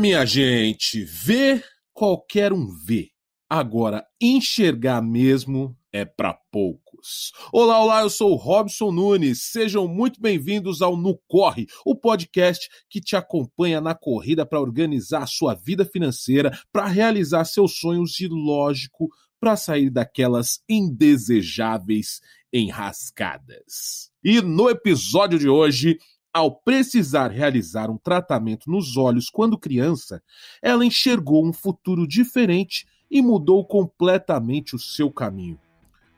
Minha gente, ver qualquer um vê. Agora, enxergar mesmo é para poucos. Olá, eu sou o Robson Nunes. Sejam muito bem-vindos ao No Corre, o podcast que te acompanha na corrida para organizar a sua vida financeira, para realizar seus sonhos e, lógico, para sair daquelas indesejáveis enrascadas. E no episódio de hoje, ao precisar realizar um tratamento nos olhos quando criança, ela enxergou um futuro diferente e mudou completamente o seu caminho.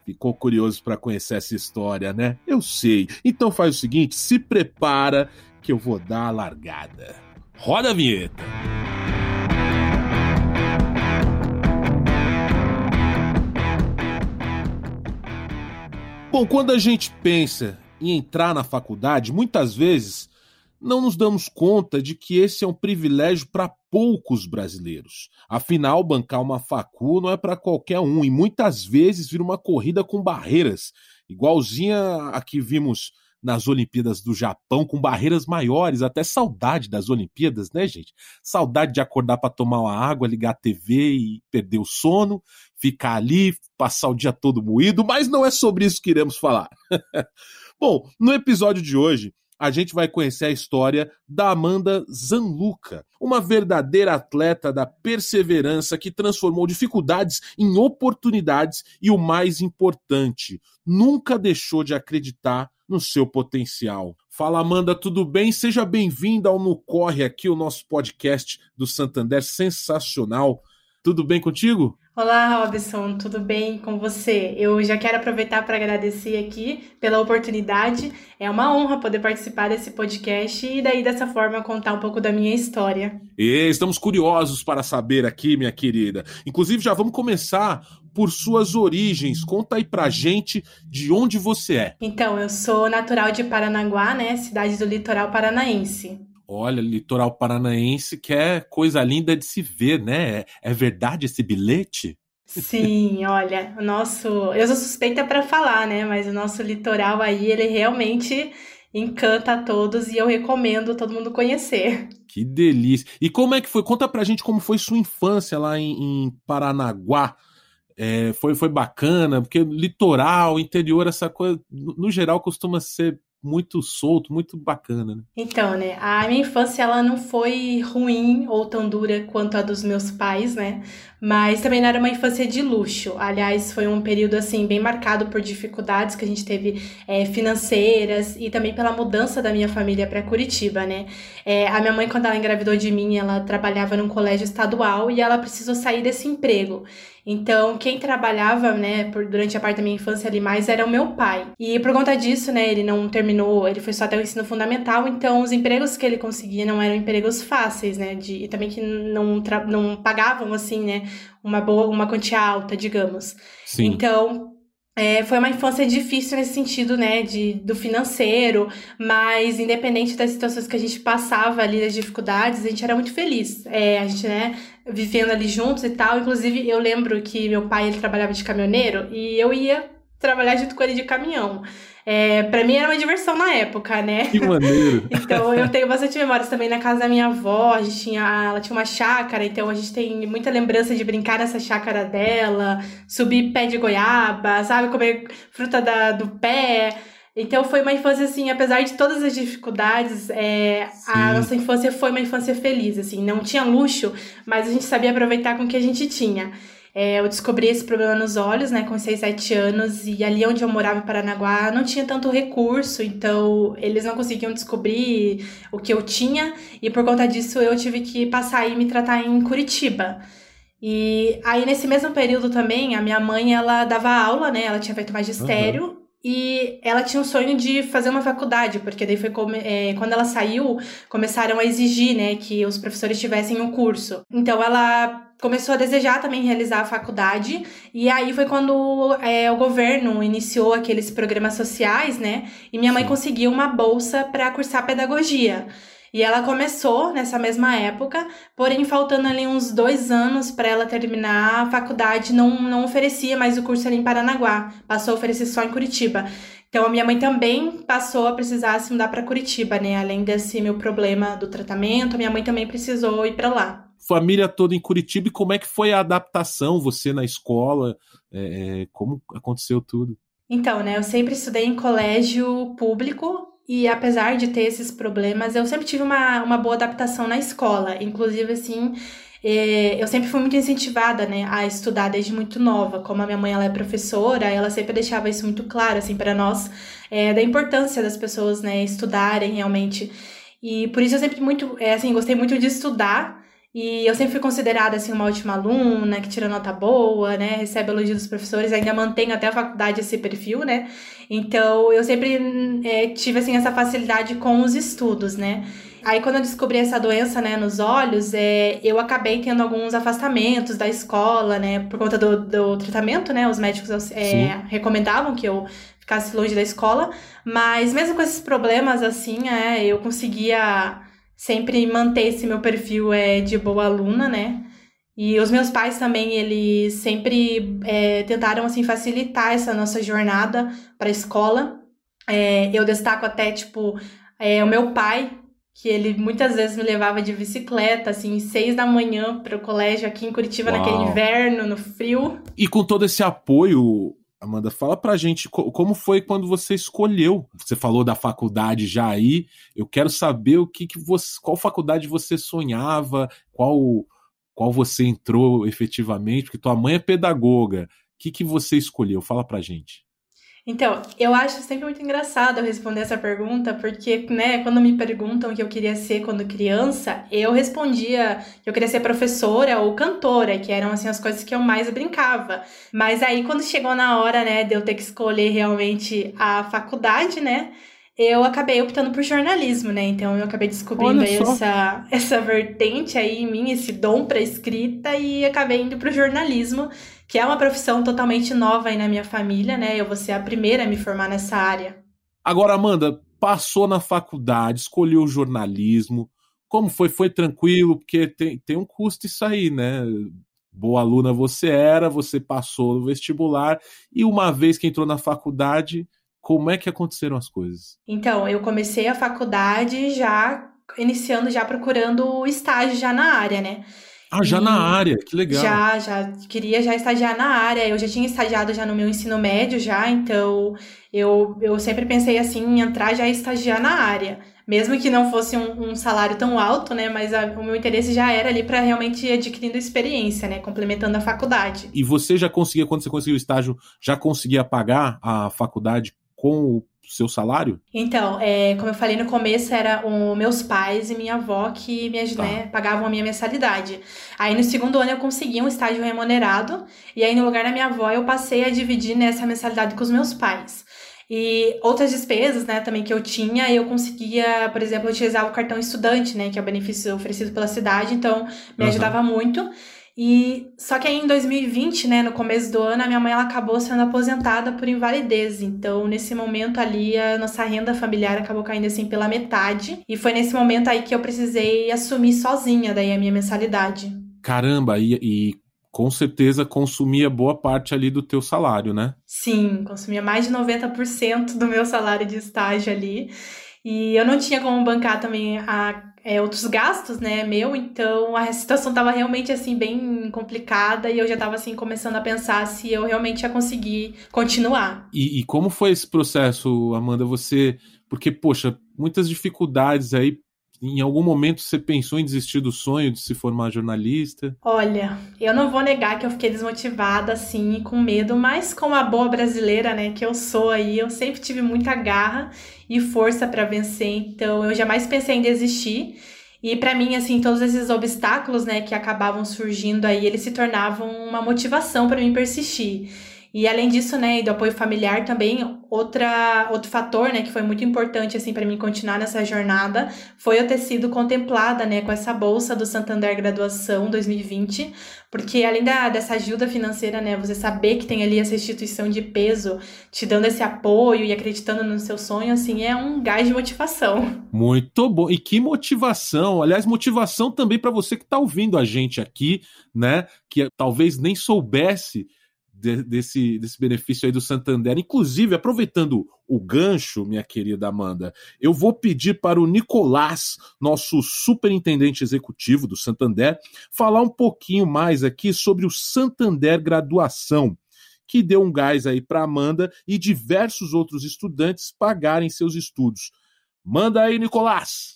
Ficou curioso para conhecer essa história, né? Eu sei. Então faz o seguinte, se prepara que eu vou dar a largada. Roda a vinheta! Bom, quando a gente pensa em entrar na faculdade, muitas vezes não nos damos conta de que esse é um privilégio para poucos brasileiros. Afinal, bancar uma facu não é para qualquer um e muitas vezes vira uma corrida com barreiras, igualzinha a que vimos nas Olimpíadas do Japão, com barreiras maiores, até saudade das Olimpíadas, né, gente? Saudade de acordar para tomar uma água, ligar a TV e perder o sono, ficar ali, passar o dia todo moído, mas não é sobre isso que iremos falar. Bom, no episódio de hoje, a gente vai conhecer a história da Amanda Zanluca, uma verdadeira atleta da perseverança que transformou dificuldades em oportunidades e, o mais importante, nunca deixou de acreditar no seu potencial. Fala, Amanda, tudo bem? Seja bem-vinda ao No Corre, aqui o nosso podcast do Santander sensacional. Tudo bem contigo? Olá, Robson, tudo bem com você? Eu já quero aproveitar para agradecer aqui pela oportunidade. É uma honra poder participar desse podcast e daí dessa forma contar um pouco da minha história. E estamos curiosos para saber aqui, minha querida. Inclusive, já vamos começar por suas origens. Conta aí pra gente de onde você é. Então, eu sou natural de Paranaguá, né? Cidade do litoral paranaense. Olha, litoral paranaense, que é coisa linda de se ver, né? É verdade esse bilhete? Sim, olha, o nosso... Eu sou suspeita para falar, né? Mas o nosso litoral aí, ele realmente encanta a todos e eu recomendo todo mundo conhecer. Que delícia! E como é que foi? Conta pra gente como foi sua infância lá em Paranaguá. É, foi bacana, porque litoral, interior, essa coisa, no geral, costuma ser muito solto, muito bacana, né? Então, né, a minha infância, ela não foi ruim ou tão dura quanto a dos meus pais, né? Mas também não era uma infância de luxo. Aliás, foi um período, assim, bem marcado por dificuldades que a gente teve financeiras e também pela mudança da minha família para Curitiba, né? A minha mãe, quando ela engravidou de mim, ela trabalhava num colégio estadual e ela precisou sair desse emprego. Então, quem trabalhava, né, durante a parte da minha infância ali mais era o meu pai. E por conta disso, né, ele não terminou, ele foi só até o ensino fundamental, então os empregos que ele conseguia não eram empregos fáceis, né, e também que não pagavam, assim, né, uma quantia alta, digamos. Sim. Então, foi uma infância difícil nesse sentido, né, do financeiro, mas independente das situações que a gente passava ali, das dificuldades, a gente era muito feliz, a gente, né, vivendo ali juntos e tal. Inclusive, eu lembro que meu pai, ele trabalhava de caminhoneiro e eu ia trabalhar junto com ele de caminhão. Pra mim era uma diversão na época, né? Que maneiro! Então, eu tenho bastante memórias também na casa da minha avó. A gente ela tinha uma chácara, então a gente tem muita lembrança de brincar nessa chácara dela, subir pé de goiaba, sabe? Comer fruta do pé. Então, foi uma infância, assim, apesar de todas as dificuldades, a nossa infância foi uma infância feliz, assim. Não tinha luxo, mas a gente sabia aproveitar com o que a gente tinha. Eu descobri esse problema nos olhos, né, com 6, 7 anos, e ali onde eu morava, em Paranaguá, não tinha tanto recurso, então eles não conseguiam descobrir o que eu tinha, e por conta disso eu tive que passar e me tratar em Curitiba. E aí, nesse mesmo período também, a minha mãe, ela dava aula, né, ela tinha feito magistério, e ela tinha um sonho de fazer uma faculdade, porque daí foi quando ela saiu, começaram a exigir, né, que os professores tivessem um curso. Então ela começou a desejar também realizar a faculdade, e aí foi quando o governo iniciou aqueles programas sociais, né, e minha mãe conseguiu uma bolsa para cursar pedagogia. E ela começou nessa mesma época, porém faltando ali uns 2 anos para ela terminar, a faculdade não oferecia mais o curso ali em Paranaguá, passou a oferecer só em Curitiba. Então a minha mãe também passou a precisar se mudar para Curitiba, né? Além desse meu problema do tratamento, a minha mãe também precisou ir para lá. Família toda em Curitiba, e como é que foi a adaptação, você na escola, como aconteceu tudo? Então, né, eu sempre estudei em colégio público, e apesar de ter esses problemas, eu sempre tive uma boa adaptação na escola. Inclusive, assim, eu sempre fui muito incentivada, né, a estudar desde muito nova. Como a minha mãe, ela é professora, ela sempre deixava isso muito claro, assim, para nós, da importância das pessoas, né, estudarem realmente. E por isso eu sempre muito, assim, gostei muito de estudar. E eu sempre fui considerada, assim, uma ótima aluna, que tira nota boa, né, recebe elogios dos professores, ainda mantenho até a faculdade esse perfil, né, então eu sempre tive, assim, essa facilidade com os estudos, né. Aí quando eu descobri essa doença, né, nos olhos, eu acabei tendo alguns afastamentos da escola, né, por conta do tratamento, né, os médicos recomendavam que eu ficasse longe da escola, mas mesmo com esses problemas, assim, eu conseguia sempre manter esse meu perfil de boa aluna, né? E os meus pais também, eles sempre tentaram, assim, facilitar essa nossa jornada para a escola. Eu destaco até, tipo, o meu pai, que ele muitas vezes me levava de bicicleta, assim, 6 da manhã para o colégio aqui em Curitiba. Uau. Naquele inverno, no frio. E com todo esse apoio, Amanda, fala pra gente como foi quando você escolheu. Você falou da faculdade já aí. Eu quero saber o que você, qual faculdade você sonhava, qual você entrou efetivamente, porque tua mãe é pedagoga. O que você escolheu? Fala pra gente. Então, eu acho sempre muito engraçado eu responder essa pergunta, porque, né, quando me perguntam o que eu queria ser quando criança, eu respondia que eu queria ser professora ou cantora, que eram, assim, as coisas que eu mais brincava. Mas aí, quando chegou na hora, né, de eu ter que escolher realmente a faculdade, né, eu acabei optando por jornalismo, né, então eu acabei descobrindo aí essa vertente aí em mim, esse dom pra escrita, e acabei indo pro jornalismo, que é uma profissão totalmente nova aí na minha família, né? Eu vou ser a primeira a me formar nessa área. Agora, Amanda, passou na faculdade, escolheu o jornalismo. Como foi? Foi tranquilo? Porque tem um custo isso aí, né? Boa aluna você era, você passou no vestibular, e uma vez que entrou na faculdade, como é que aconteceram as coisas? Então, eu comecei a faculdade já, iniciando, já procurando estágio já na área, né? Ah, já na área, que legal. Já queria já estagiar na área. Eu já tinha estagiado já no meu ensino médio já, então eu sempre pensei assim, em entrar já e estagiar na área. Mesmo que não fosse um salário tão alto, né, mas o meu interesse já era ali para realmente adquirindo experiência, né, complementando a faculdade. E você já conseguia, quando você conseguiu o estágio, já conseguia pagar a faculdade com o seu salário? Então, como eu falei no começo, era meus pais e minha avó que me ajudavam, né, pagavam a minha mensalidade. Aí no segundo ano eu consegui um estágio remunerado, e aí no lugar da minha avó eu passei a dividir nessa mensalidade com os meus pais. E outras despesas, né, também que eu tinha, eu conseguia, por exemplo, utilizar o cartão estudante, né, que é o benefício oferecido pela cidade, então me ajudava muito. E só que aí em 2020, né, no começo do ano, a minha mãe, ela acabou sendo aposentada por invalidez. Então, nesse momento ali, a nossa renda familiar acabou caindo, assim, pela metade. E foi nesse momento aí que eu precisei assumir sozinha, daí, a minha mensalidade. Caramba, e com certeza consumia boa parte ali do teu salário, né? Sim, consumia mais de 90% do meu salário de estágio ali. E eu não tinha como bancar também outros gastos, né, meu, então a situação tava realmente, assim, bem complicada, e eu já tava, assim, começando a pensar se eu realmente ia conseguir continuar. E como foi esse processo, Amanda? Porque, poxa, muitas dificuldades aí, em algum momento você pensou em desistir do sonho de se formar jornalista? Olha, eu não vou negar que eu fiquei desmotivada, assim, com medo, mas como a boa brasileira, né, que eu sou aí, eu sempre tive muita garra e força para vencer, então eu jamais pensei em desistir. E para mim, assim, todos esses obstáculos, né, que acabavam surgindo aí, eles se tornavam uma motivação para mim persistir. E além disso, né, e do apoio familiar também, outro fator, né, que foi muito importante, assim, para mim continuar nessa jornada, foi eu ter sido contemplada, né, com essa bolsa do Santander Graduação 2020, porque além dessa ajuda financeira, né, você saber que tem ali essa instituição de peso te dando esse apoio e acreditando no seu sonho, assim, é um gás de motivação. Muito bom, e que motivação, aliás, motivação também para você que está ouvindo a gente aqui, né, que talvez nem soubesse desse benefício aí do Santander. Inclusive, aproveitando o gancho, minha querida Amanda, eu vou pedir para o Nicolás, nosso superintendente executivo do Santander, falar um pouquinho mais aqui sobre o Santander Graduação, que deu um gás aí para Amanda e diversos outros estudantes pagarem seus estudos. Manda aí, Nicolás!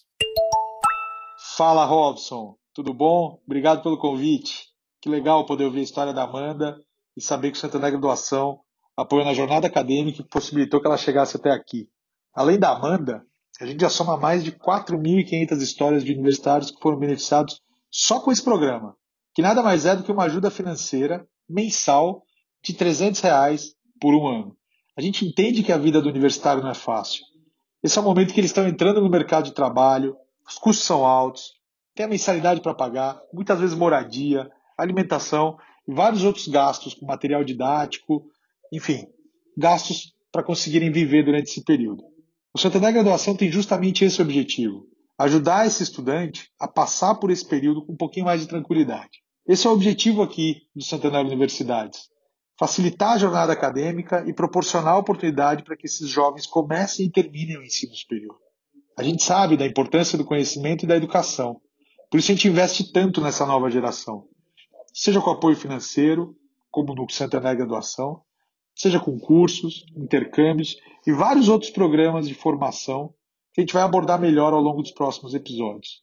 Fala, Robson! Tudo bom? Obrigado pelo convite. Que legal poder ouvir a história da Amanda e saber que o Santander Graduação apoiou na jornada acadêmica e possibilitou que ela chegasse até aqui. Além da Amanda, a gente já soma mais de 4.500 histórias de universitários que foram beneficiados só com esse programa, que nada mais é do que uma ajuda financeira mensal de R$300 por um ano. A gente entende que a vida do universitário não é fácil. Esse é o momento que eles estão entrando no mercado de trabalho, os custos são altos, tem a mensalidade para pagar, muitas vezes moradia, alimentação, vários outros gastos com material didático, enfim, gastos para conseguirem viver durante esse período. O Santander Graduação tem justamente esse objetivo, ajudar esse estudante a passar por esse período com um pouquinho mais de tranquilidade. Esse é o objetivo aqui do Santander Universidades, facilitar a jornada acadêmica e proporcionar a oportunidade para que esses jovens comecem e terminem o ensino superior. A gente sabe da importância do conhecimento e da educação, por isso a gente investe tanto nessa nova geração, seja com apoio financeiro, como no Santander Graduação, seja com cursos, intercâmbios e vários outros programas de formação que a gente vai abordar melhor ao longo dos próximos episódios.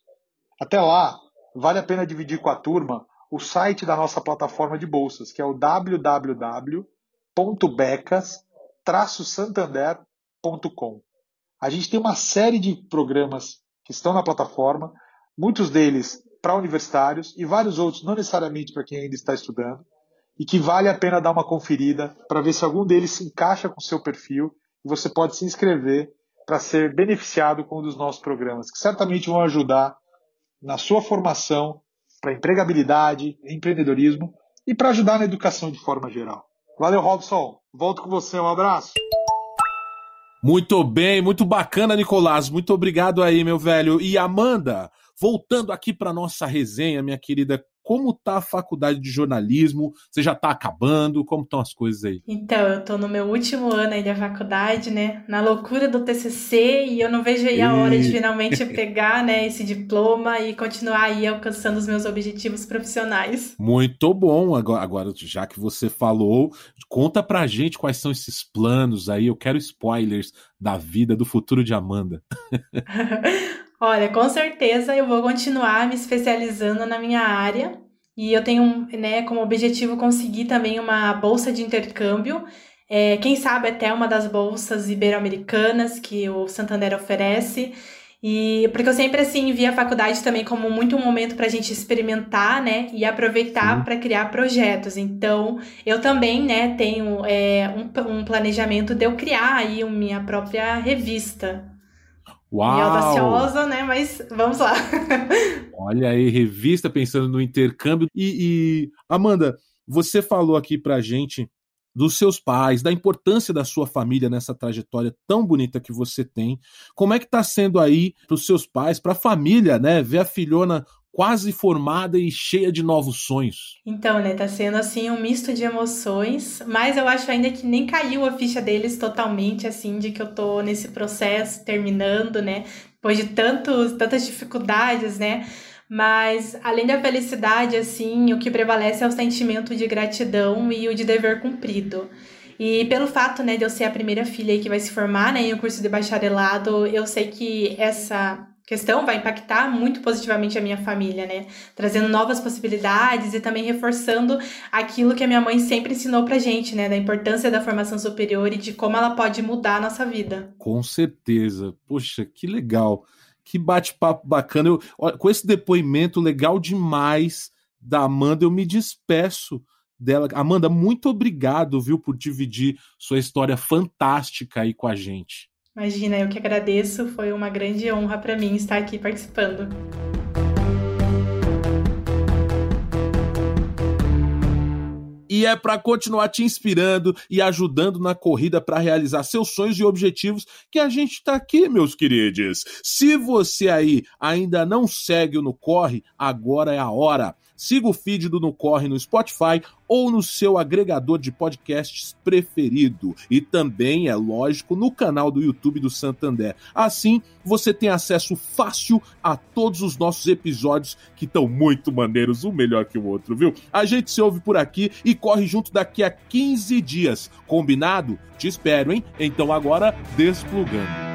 Até lá, vale a pena dividir com a turma o site da nossa plataforma de bolsas, que é o www.becas-santander.com. A gente tem uma série de programas que estão na plataforma, muitos deles para universitários e vários outros, não necessariamente para quem ainda está estudando, e que vale a pena dar uma conferida para ver se algum deles se encaixa com o seu perfil e você pode se inscrever para ser beneficiado com um dos nossos programas, que certamente vão ajudar na sua formação para empregabilidade, empreendedorismo e para ajudar na educação de forma geral. Valeu, Robson. Volto com você. Um abraço. Muito bem, muito bacana, Nicolás. Muito obrigado aí, meu velho. E Amanda, voltando aqui para nossa resenha, minha querida, como tá a faculdade de jornalismo? Você já tá acabando? Como estão as coisas aí? Então, eu tô no meu último ano aí da faculdade, né? Na loucura do TCC, e eu não vejo aí a hora de finalmente pegar, né, esse diploma e continuar aí alcançando os meus objetivos profissionais. Muito bom. Agora, já que você falou, conta pra gente quais são esses planos aí. Eu quero spoilers da vida, do futuro de Amanda. Olha, com certeza eu vou continuar me especializando na minha área e eu tenho, né, como objetivo conseguir também uma bolsa de intercâmbio, quem sabe até uma das bolsas ibero-americanas que o Santander oferece. E porque eu sempre, assim, vi a faculdade também como muito um momento para a gente experimentar, né, e aproveitar para criar projetos. Então, eu também, né, tenho um planejamento de eu criar aí minha própria revista. Uau! E audaciosa, né? Mas vamos lá. Olha aí, revista pensando no intercâmbio. E Amanda, você falou aqui pra gente dos seus pais, da importância da sua família nessa trajetória tão bonita que você tem. Como é que tá sendo aí pros seus pais, pra família, né? Ver a filhona quase formada e cheia de novos sonhos. Então, né, tá sendo assim um misto de emoções, mas eu acho ainda que nem caiu a ficha deles totalmente, assim, de que eu tô nesse processo, terminando, né, depois de tantas dificuldades, né, mas além da felicidade, assim, o que prevalece é o sentimento de gratidão e o de dever cumprido. E pelo fato, né, de eu ser a primeira filha aí que vai se formar, né, em um curso de bacharelado, eu sei que essa questão vai impactar muito positivamente a minha família, né? Trazendo novas possibilidades e também reforçando aquilo que a minha mãe sempre ensinou pra gente, né? Da importância da formação superior e de como ela pode mudar a nossa vida. Com certeza. Poxa, que legal. Que bate-papo bacana. Com esse depoimento legal demais da Amanda, eu me despeço dela. Amanda, muito obrigado, viu, por dividir sua história fantástica aí com a gente. Imagina, eu que agradeço, foi uma grande honra para mim estar aqui participando. E é para continuar te inspirando e ajudando na corrida para realizar seus sonhos e objetivos que a gente está aqui, meus queridos. Se você aí ainda não segue o No Corre, agora é a hora. Siga o feed do No Corre no Spotify ou no seu agregador de podcasts preferido. E também, é lógico, no canal do YouTube do Santander. Assim, você tem acesso fácil a todos os nossos episódios, que estão muito maneiros, um melhor que o outro, viu? A gente se ouve por aqui e corre junto daqui a 15 dias. Combinado? Te espero, hein? Então agora, desplugando.